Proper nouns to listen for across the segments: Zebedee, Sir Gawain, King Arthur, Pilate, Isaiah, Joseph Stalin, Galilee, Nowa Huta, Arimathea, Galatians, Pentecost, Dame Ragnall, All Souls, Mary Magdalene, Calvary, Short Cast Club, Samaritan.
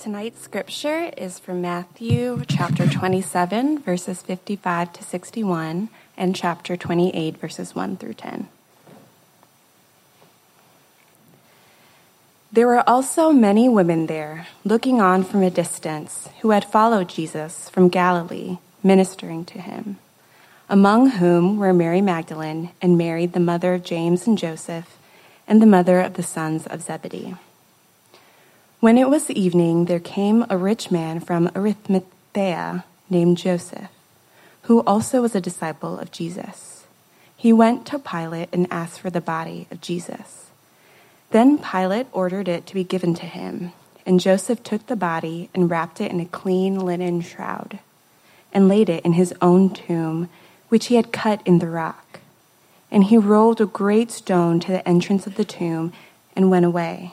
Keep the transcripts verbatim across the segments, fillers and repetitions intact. Tonight's scripture is from Matthew chapter twenty-seven, verses fifty-five to sixty-one, and chapter twenty-eight, verses one through ten. There were also many women there, looking on from a distance, who had followed Jesus from Galilee, ministering to him, among whom were Mary Magdalene and Mary, the mother of James and Joseph, and the mother of the sons of Zebedee. When it was evening, there came a rich man from Arimathea named Joseph, who also was a disciple of Jesus. He went to Pilate and asked for the body of Jesus. Then Pilate ordered it to be given to him, and Joseph took the body and wrapped it in a clean linen shroud, and laid it in his own tomb, which he had cut in the rock. And he rolled a great stone to the entrance of the tomb and went away.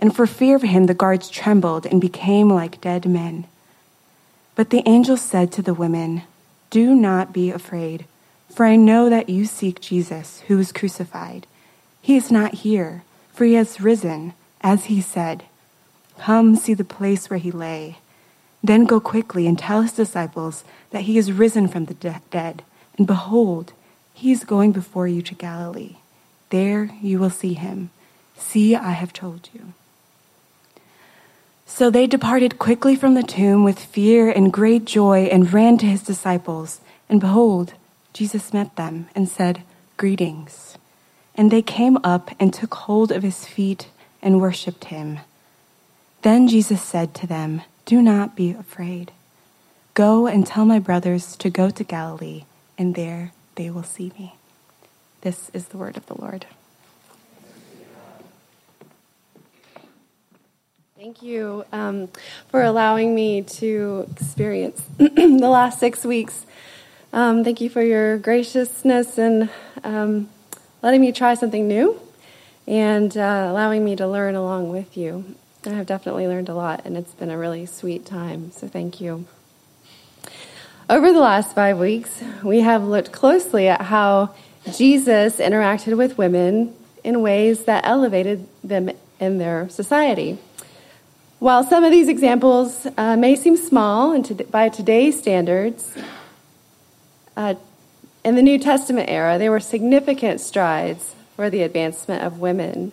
And for fear of him, the guards trembled and became like dead men. But the angel said to the women, "Do not be afraid, for I know that you seek Jesus, who was crucified. He is not here, for he has risen, as he said. Come see the place where he lay. Then go quickly and tell his disciples that he is risen from the de- dead. And behold, he is going before you to Galilee. There you will see him. See, I have told you." So they departed quickly from the tomb with fear and great joy and ran to his disciples. And behold, Jesus met them and said, "Greetings." And they came up and took hold of his feet and worshipped him. Then Jesus said to them, "Do not be afraid. Go and tell my brothers to go to Galilee, and there they will see me." This is the word of the Lord. Thank you um, for allowing me to experience the last six weeks. Um, thank you for your graciousness and um, letting me try something new and uh, allowing me to learn along with you. I have definitely learned a lot, and it's been a really sweet time, so thank you. Over the last five weeks, we have looked closely at how Jesus interacted with women in ways that elevated them in their society. While some of these examples uh, may seem small and to, by today's standards, uh, in the New Testament era, there were significant strides for the advancement of women.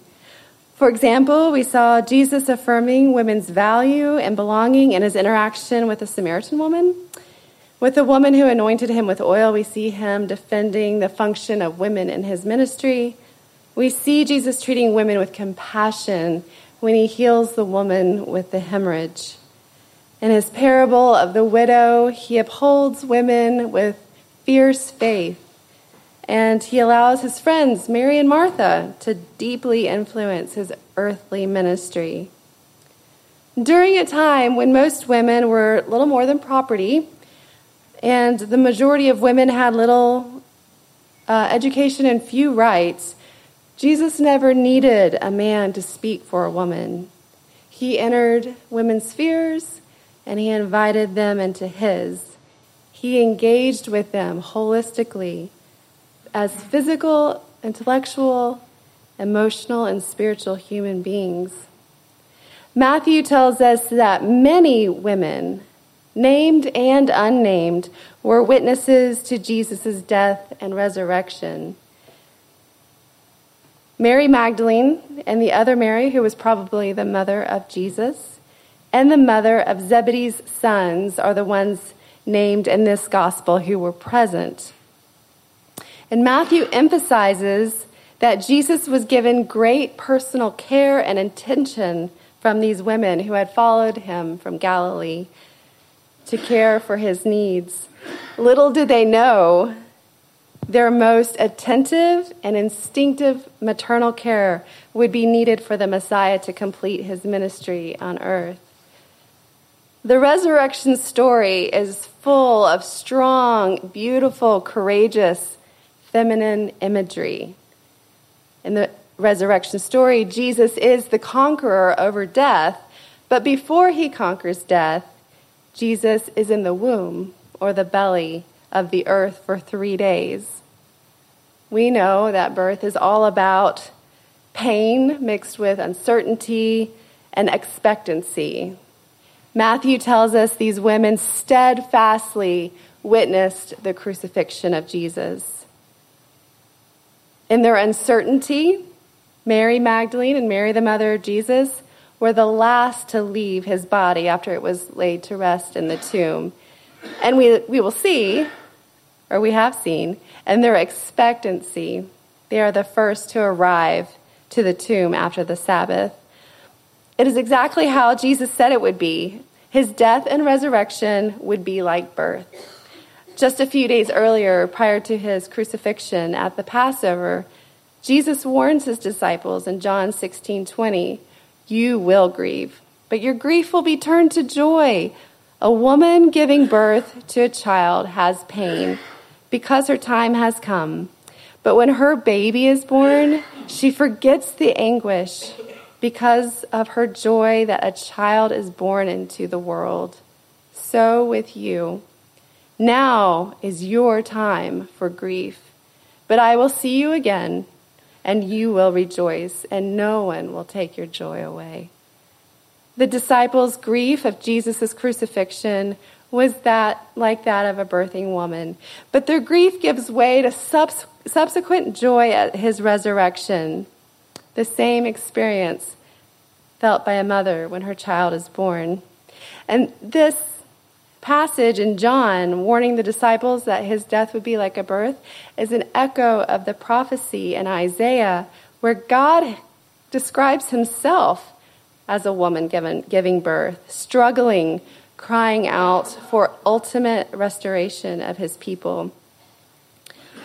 For example, we saw Jesus affirming women's value and belonging in his interaction with a Samaritan woman. With the woman who anointed him with oil, we see him defending the function of women in his ministry. We see Jesus treating women with compassion when he heals the woman with the hemorrhage. In his parable of the widow, he upholds women with fierce faith, and he allows his friends, Mary and Martha, to deeply influence his earthly ministry. During a time when most women were little more than property, and the majority of women had little uh, education and few rights, Jesus never needed a man to speak for a woman. He entered women's spheres, and he invited them into his. He engaged with them holistically as physical, intellectual, emotional, and spiritual human beings. Matthew tells us that many women, named and unnamed, were witnesses to Jesus' death and resurrection. Mary Magdalene and the other Mary, who was probably the mother of Jesus, and the mother of Zebedee's sons are the ones named in this gospel who were present. And Matthew emphasizes that Jesus was given great personal care and attention from these women who had followed him from Galilee to care for his needs. Little did they know their most attentive and instinctive maternal care would be needed for the Messiah to complete his ministry on earth. The resurrection story is full of strong, beautiful, courageous, feminine imagery. In the resurrection story, Jesus is the conqueror over death, but before he conquers death, Jesus is in the womb or the belly of the earth for three days. We know that birth is all about pain mixed with uncertainty and expectancy. Matthew tells us these women steadfastly witnessed the crucifixion of Jesus. In their uncertainty, Mary Magdalene and Mary, the mother of Jesus, were the last to leave his body after it was laid to rest in the tomb. And we we will see, or we have seen, in their expectancy, they are the first to arrive to the tomb after the Sabbath. It is exactly how Jesus said it would be. His death and resurrection would be like birth. Just a few days earlier, prior to his crucifixion at the Passover, Jesus warns his disciples in John sixteen twenty, "You will grieve, but your grief will be turned to joy. A woman giving birth to a child has pain because her time has come. But when her baby is born, she forgets the anguish because of her joy that a child is born into the world. So with you. Now is your time for grief. But I will see you again, and you will rejoice, and no one will take your joy away." The disciples' grief of Jesus' crucifixion was that like that of a birthing woman. But their grief gives way to subs- subsequent joy at his resurrection. The same experience felt by a mother when her child is born. And this passage in John, warning the disciples that his death would be like a birth, is an echo of the prophecy in Isaiah, where God describes himself as a woman given, giving birth, struggling, crying out for ultimate restoration of his people.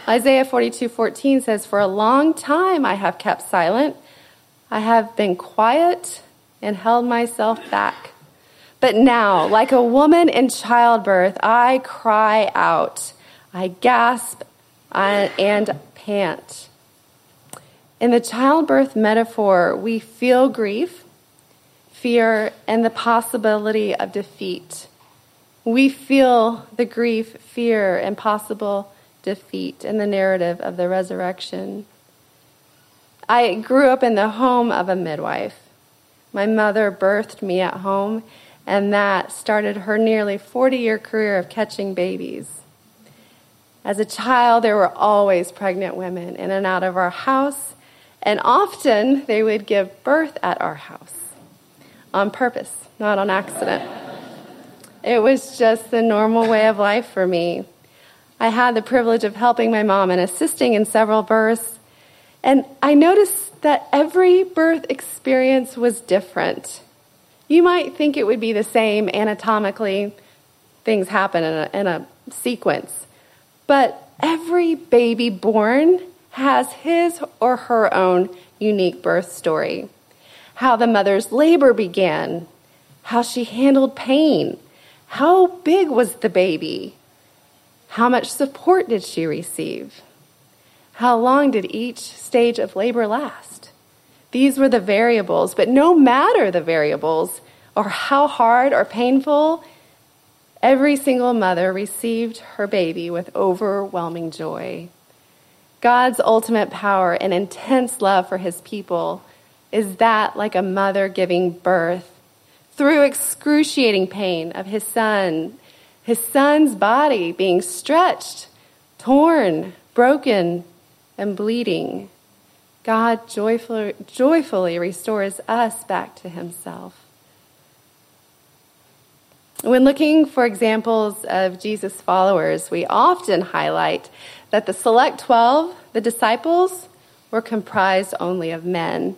Isaiah forty-two fourteen says, "For a long time I have kept silent. I have been quiet and held myself back. But now, like a woman in childbirth, I cry out. I gasp and pant." In the childbirth metaphor, we feel grief, fear, and the possibility of defeat. We feel the grief, fear, and possible defeat in the narrative of the resurrection. I grew up in the home of a midwife. My mother birthed me at home, and that started her nearly forty-year career of catching babies. As a child, there were always pregnant women in and out of our house, and often they would give birth at our house on purpose, not on accident. It was just the normal way of life for me. I had the privilege of helping my mom and assisting in several births, and I noticed that every birth experience was different. You might think it would be the same anatomically. Things happen in a, in a sequence. But every baby born has his or her own unique birth story. How the mother's labor began, how she handled pain, how big was the baby, how much support did she receive? How long did each stage of labor last? These were the variables, but no matter the variables or how hard or painful, every single mother received her baby with overwhelming joy. God's ultimate power and intense love for his people is that like a mother giving birth through excruciating pain of his son, his son's body being stretched, torn, broken, and bleeding. God joyfully, joyfully restores us back to himself. When looking for examples of Jesus' followers, we often highlight that the select twelve, the disciples, were comprised only of men.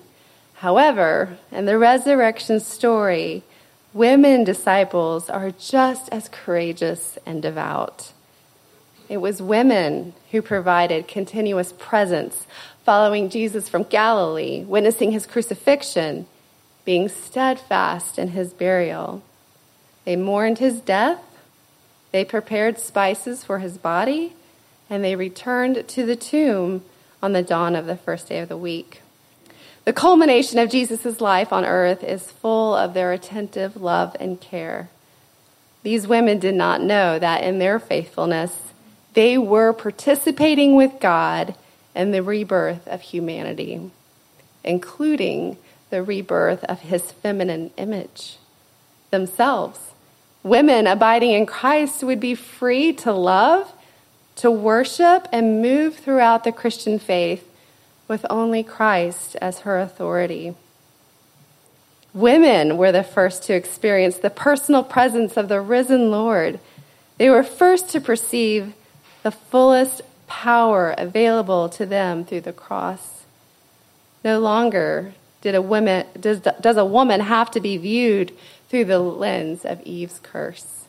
However, in the resurrection story, women disciples are just as courageous and devout. It was women who provided continuous presence, following Jesus from Galilee, witnessing his crucifixion, being steadfast in his burial. They mourned his death, they prepared spices for his body, and they returned to the tomb on the dawn of the first day of the week. The culmination of Jesus' life on earth is full of their attentive love and care. These women did not know that in their faithfulness, they were participating with God in the rebirth of humanity, including the rebirth of his feminine image. Themselves, women abiding in Christ would be free to love, to worship, and move throughout the Christian faith with only Christ as her authority. Women were the first to experience the personal presence of the risen Lord. They were first to perceive the fullest power available to them through the cross. No longer did a woman, does, does a woman have to be viewed through the lens of Eve's curse.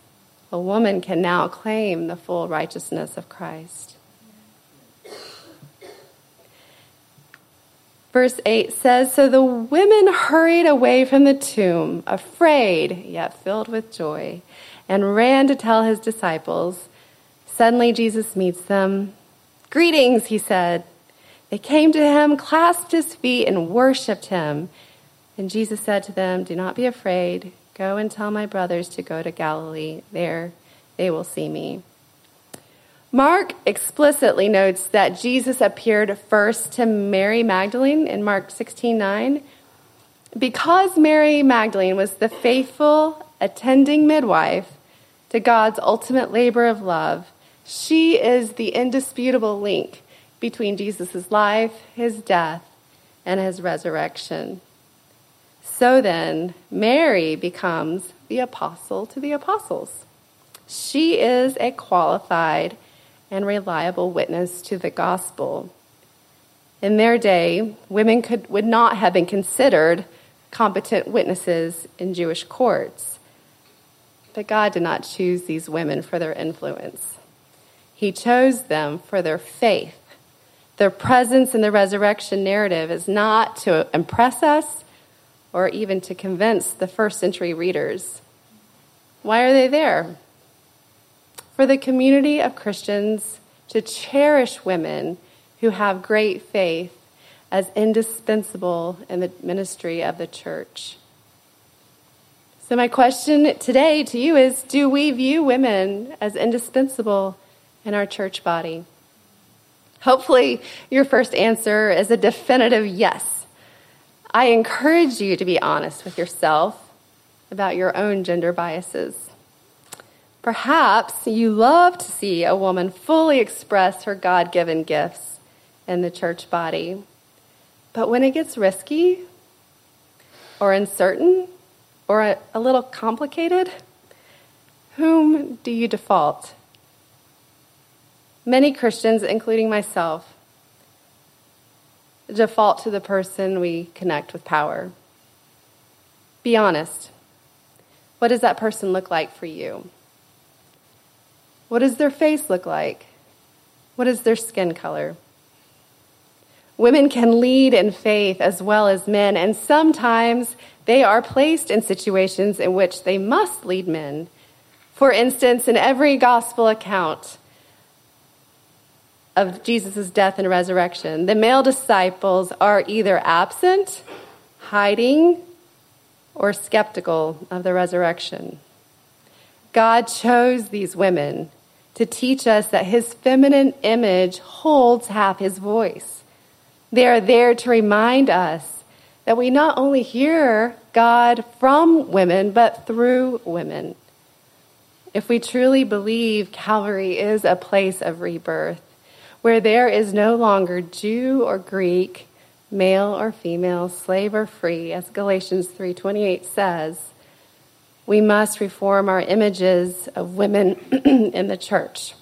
A woman can now claim the full righteousness of Christ. Verse eight says, "So the women hurried away from the tomb, afraid, yet filled with joy, and ran to tell his disciples. Suddenly Jesus meets them. 'Greetings,' he said. They came to him, clasped his feet, and worshipped him. And Jesus said to them, 'Do not be afraid. Go and tell my brothers to go to Galilee. There they will see me.'" Mark explicitly notes that Jesus appeared first to Mary Magdalene in Mark sixteen nine. Because Mary Magdalene was the faithful attending midwife to God's ultimate labor of love, she is the indisputable link between Jesus' life, his death, and his resurrection. So then, Mary becomes the apostle to the apostles. She is a qualified and reliable witness to the gospel. In their day, women could, would not have been considered competent witnesses in Jewish courts. But God did not choose these women for their influence. He chose them for their faith. Their presence in the resurrection narrative is not to impress us or even to convince the first century readers. Why are they there? For the community of Christians to cherish women who have great faith as indispensable in the ministry of the church. So my question today to you is, do we view women as indispensable in our church body? Hopefully, your first answer is a definitive yes. I encourage you to be honest with yourself about your own gender biases. Perhaps you love to see a woman fully express her God-given gifts in the church body. But when it gets risky or uncertain or a, a little complicated, whom do you default? Many Christians, including myself, default to the person we connect with power. Be honest. What does that person look like for you? What does their face look like? What is their skin color? Women can lead in faith as well as men, and sometimes they are placed in situations in which they must lead men. For instance, in every gospel account of Jesus' death and resurrection, the male disciples are either absent, hiding, or skeptical of the resurrection. God chose these women to teach us that his feminine image holds half his voice. They are there to remind us that we not only hear God from women, but through women. If we truly believe Calvary is a place of rebirth, where there is no longer Jew or Greek, male or female, slave or free, as Galatians three twenty-eight says, we must reform our images of women in the church.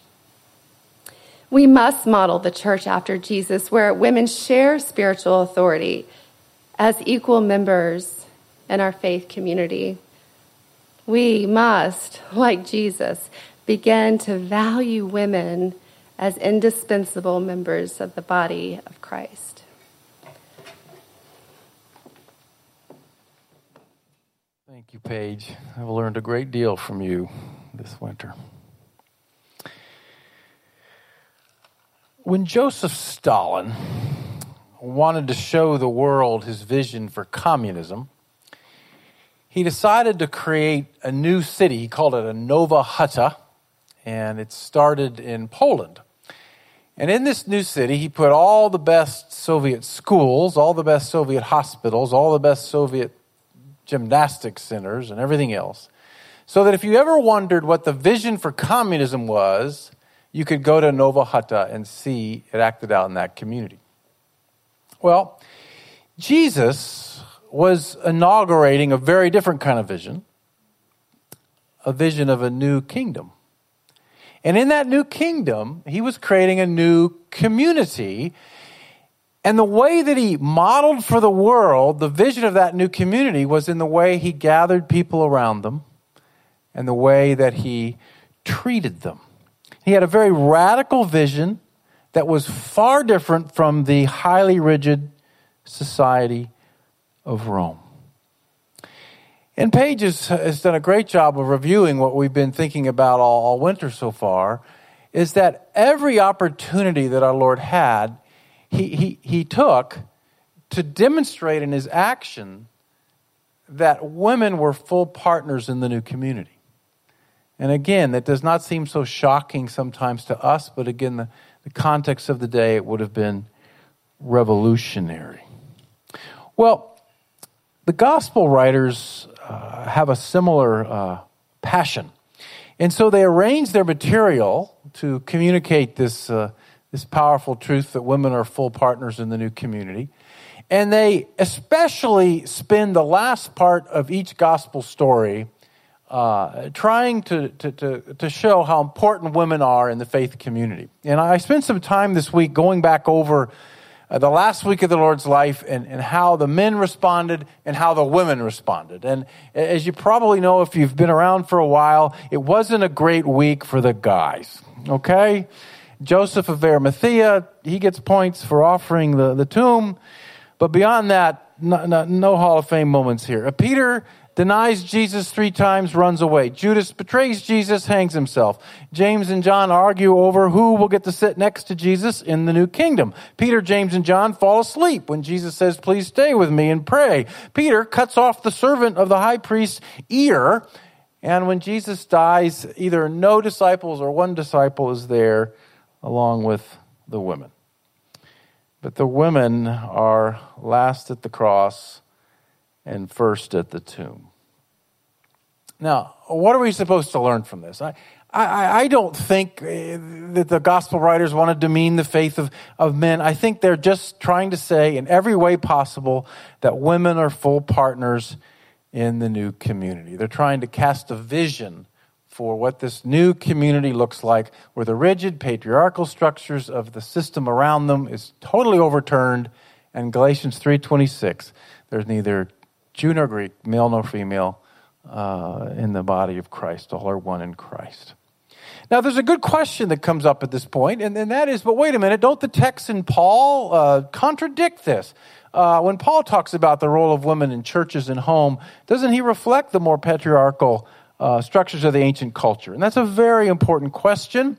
We must model the church after Jesus, where women share spiritual authority as equal members in our faith community. We must, like Jesus, begin to value women as indispensable members of the body of Christ. Thank you, Paige. I've learned a great deal from you this winter. When Joseph Stalin wanted to show the world his vision for communism, he decided to create a new city. He called it a Nowa Huta, and it started in Poland. And in this new city, he put all the best Soviet schools, all the best Soviet hospitals, all the best Soviet gymnastics centers and everything else, so that if you ever wondered what the vision for communism was, you could go to Nowa Huta and see it acted out in that community. Well, Jesus was inaugurating a very different kind of vision, a vision of a new kingdom. And in that new kingdom, he was creating a new community. And the way that he modeled for the world, the vision of that new community, was in the way he gathered people around them and the way that he treated them. He had a very radical vision that was far different from the highly rigid society of Rome. And Paige has, has done a great job of reviewing what we've been thinking about all, all winter so far, is that every opportunity that our Lord had, He, he, he took to demonstrate in his action that women were full partners in the new community. And again, that does not seem so shocking sometimes to us, but again, the, the context of the day, it would have been revolutionary. Well, the gospel writers uh, have a similar uh, passion. And so they arrange their material to communicate this uh this powerful truth that women are full partners in the new community. And they especially spend the last part of each gospel story uh, trying to, to, to, to show how important women are in the faith community. And I spent some time this week going back over uh, the last week of the Lord's life and, and how the men responded and how the women responded. And as you probably know, if you've been around for a while, it wasn't a great week for the guys, okay? Joseph of Arimathea, he gets points for offering the, the tomb. But beyond that, no, no, no Hall of Fame moments here. Peter denies Jesus three times, runs away. Judas betrays Jesus, hangs himself. James and John argue over who will get to sit next to Jesus in the new kingdom. Peter, James, and John fall asleep when Jesus says, "Please stay with me and pray." Peter cuts off the servant of the high priest's ear. And when Jesus dies, either no disciples or one disciple is there, along with the women. But the women are last at the cross and first at the tomb. Now, what are we supposed to learn from this? I, I, I don't think that the gospel writers want to demean the faith of, of men. I think they're just trying to say in every way possible that women are full partners in the new community. They're trying to cast a vision for what this new community looks like, where the rigid patriarchal structures of the system around them is totally overturned. And Galatians three twenty-six, there's neither Jew nor Greek, male nor female, uh, in the body of Christ. All are one in Christ. Now, there's a good question that comes up at this point, and, and that is, but wait a minute, don't the texts in Paul uh, contradict this? Uh, when Paul talks about the role of women in churches and home, doesn't he reflect the more patriarchal Uh, structures of the ancient culture? And that's a very important question.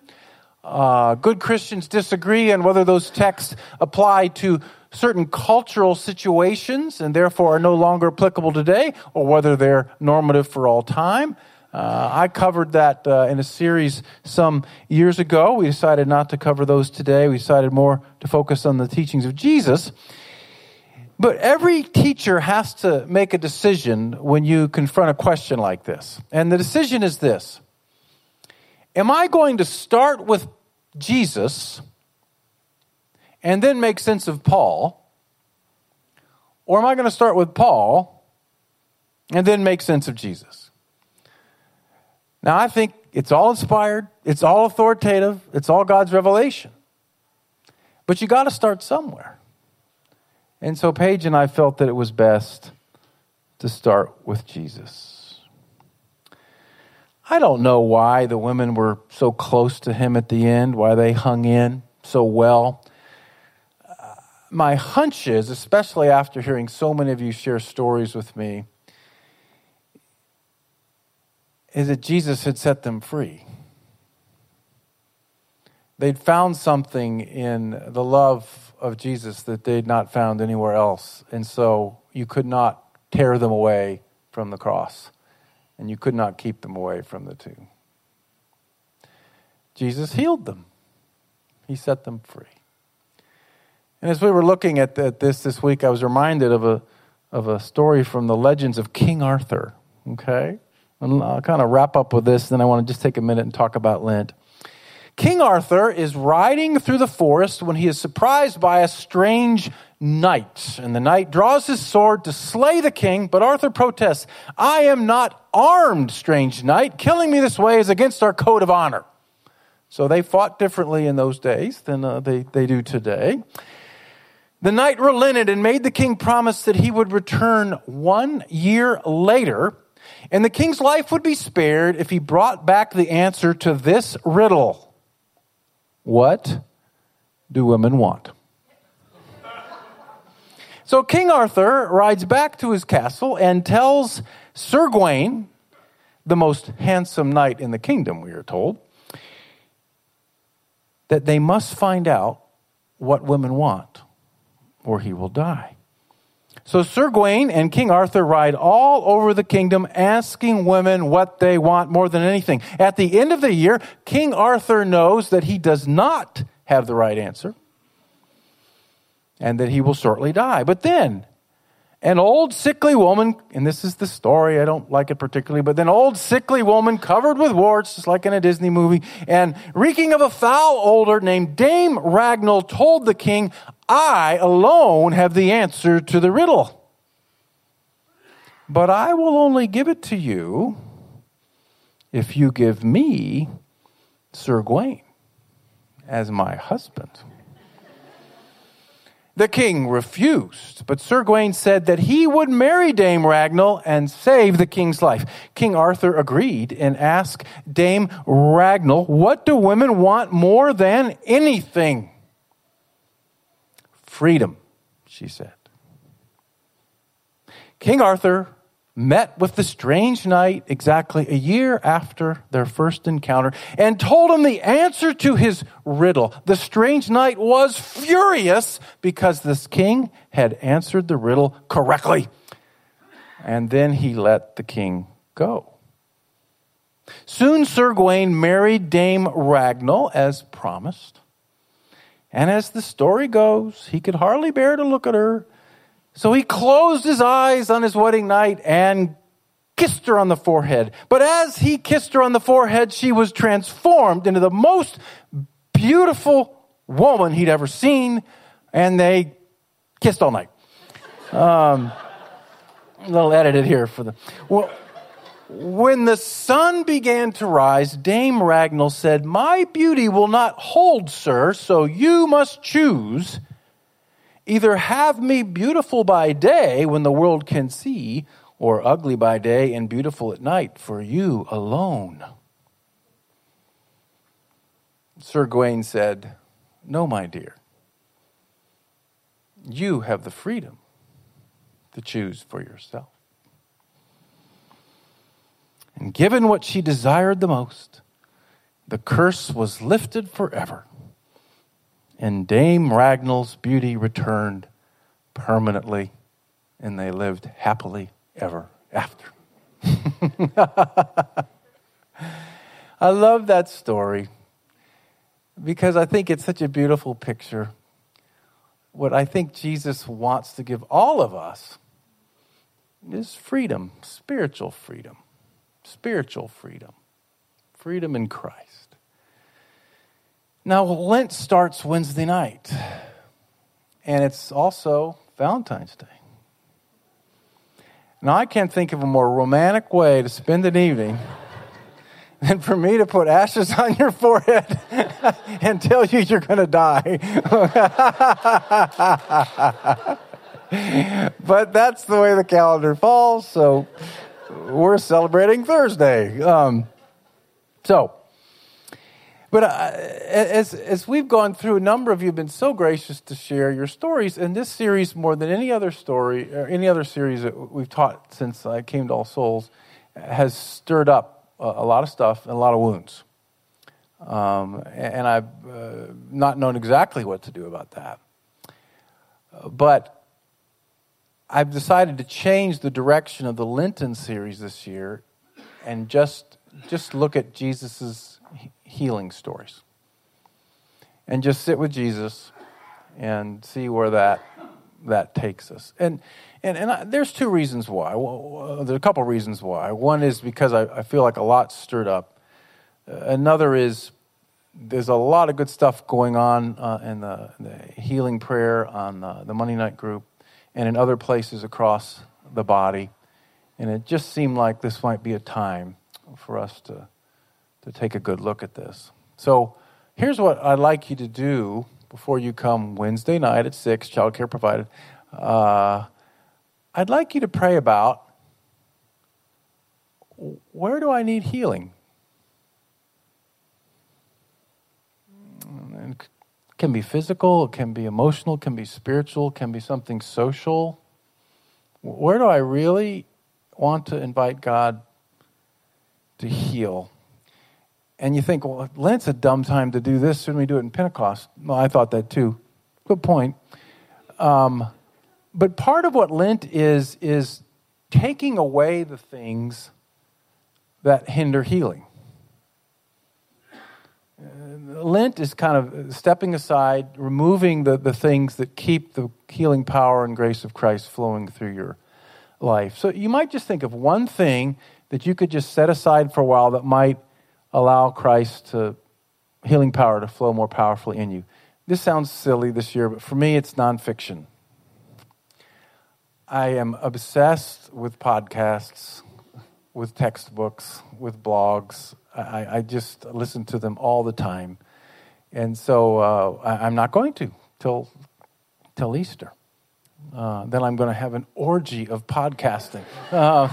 Uh, good Christians disagree on whether those texts apply to certain cultural situations and therefore are no longer applicable today, or whether they're normative for all time. Uh, I covered that uh, in a series some years ago. We decided not to cover those today. We decided more to focus on the teachings of Jesus. But every teacher has to make a decision when you confront a question like this. And the decision is this: am I going to start with Jesus and then make sense of Paul? Or am I going to start with Paul and then make sense of Jesus? Now, I think it's all inspired, it's all authoritative, it's all God's revelation. But you got to start somewhere. And so Paige and I felt that it was best to start with Jesus. I don't know why the women were so close to him at the end, why they hung in so well. Uh, my hunch is, especially after hearing so many of you share stories with me, is that Jesus had set them free. They'd found something in the love of Jesus that they'd not found anywhere else. And so you could not tear them away from the cross. And you could not keep them away from the tomb. Jesus healed them. He set them free. And as we were looking at this this week, I was reminded of a of a story from the legends of King Arthur. Okay? And I'll kind of wrap up with this, then I want to just take a minute and talk about Lent. King Arthur is riding through the forest when he is surprised by a strange knight. And the knight draws his sword to slay the king, but Arthur protests, "I am not armed, strange knight. Killing me this way is against our code of honor." So they fought differently in those days than uh, they, they do today. The knight relented and made the king promise that he would return one year later, and the king's life would be spared if he brought back the answer to this riddle. What do women want? So King Arthur rides back to his castle and tells Sir Gawain, the most handsome knight in the kingdom, we are told, that they must find out what women want or he will die. So Sir Gawain and King Arthur ride all over the kingdom asking women what they want more than anything. At the end of the year, King Arthur knows that he does not have the right answer and that he will shortly die. But then an old sickly woman, and this is the story, I don't like it particularly, but then old sickly woman covered with warts, just like in a Disney movie, and reeking of a foul odor named Dame Ragnall told the king, "I alone have the answer to the riddle. But I will only give it to you if you give me Sir Gawain as my husband." The king refused, but Sir Gawain said that he would marry Dame Ragnall and save the king's life. King Arthur agreed and asked Dame Ragnall, "What do women want more than anything?" "Freedom," she said. King Arthur met with the strange knight exactly a year after their first encounter and told him the answer to his riddle. The strange knight was furious because this king had answered the riddle correctly. And then he let the king go. Soon Sir Gawain married Dame Ragnall as promised. And as the story goes, he could hardly bear to look at her. So he closed his eyes on his wedding night and kissed her on the forehead. But as he kissed her on the forehead, she was transformed into the most beautiful woman he'd ever seen. And they kissed all night. Um, a little edited here for the... Well, when the sun began to rise, Dame Ragnall said, "My beauty will not hold, sir, so you must choose. Either have me beautiful by day when the world can see, or ugly by day and beautiful at night for you alone." Sir Gawain said, "No, my dear. You have the freedom to choose for yourself." And given what she desired the most, the curse was lifted forever. And Dame Ragnall's beauty returned permanently, and they lived happily ever after. I love that story because I think it's such a beautiful picture. What I think Jesus wants to give all of us is freedom, spiritual freedom, spiritual freedom, freedom in Christ. Now, Lent starts Wednesday night, and it's also Valentine's Day. Now, I can't think of a more romantic way to spend an evening than for me to put ashes on your forehead and tell you you're going to die. But that's the way the calendar falls, so we're celebrating Thursday. Um, so... But as as we've gone through, a number of you have been so gracious to share your stories. And this series, more than any other story, or any other series that we've taught since I came to All Souls, has stirred up a lot of stuff and a lot of wounds. Um, and I've uh, not known exactly what to do about that. But I've decided to change the direction of the Lenten series this year and just just look at Jesus's healing stories. And just sit with Jesus and see where that that takes us. And and, and I, there's two reasons why. Well, there are a couple reasons why. One is because I, I feel like a lot's stirred up. Another is there's a lot of good stuff going on uh, in the, the healing prayer on the, the Monday night group and in other places across the body. And it just seemed like this might be a time for us to to take a good look at this. So here's what I'd like you to do before you come Wednesday night at six, childcare provided. Uh, I'd like you to pray about, where do I need healing? It can be physical, it can be emotional, it can be spiritual, it can be something social. Where do I really want to invite God to heal? And you think, well, Lent's a dumb time to do this, shouldn't we do it in Pentecost? Well, I thought that too. Good point. Um, but part of what Lent is, is taking away the things that hinder healing. Lent is kind of stepping aside, removing the, the things that keep the healing power and grace of Christ flowing through your life. So you might just think of one thing that you could just set aside for a while that might allow Christ's healing power to flow more powerfully in you. This sounds silly this year, but for me, it's nonfiction. I am obsessed with podcasts, with textbooks, with blogs. I, I just listen to them all the time. And so uh, I, I'm not going to till, till Easter. Uh, then I'm going to have an orgy of podcasting. Uh,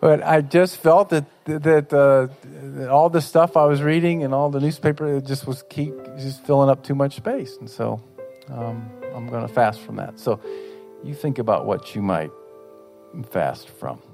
but I just felt that that, uh, that all the stuff I was reading and all the newspaper, it just was keep just filling up too much space. And so um, I'm going to fast from that. So you think about what you might fast from.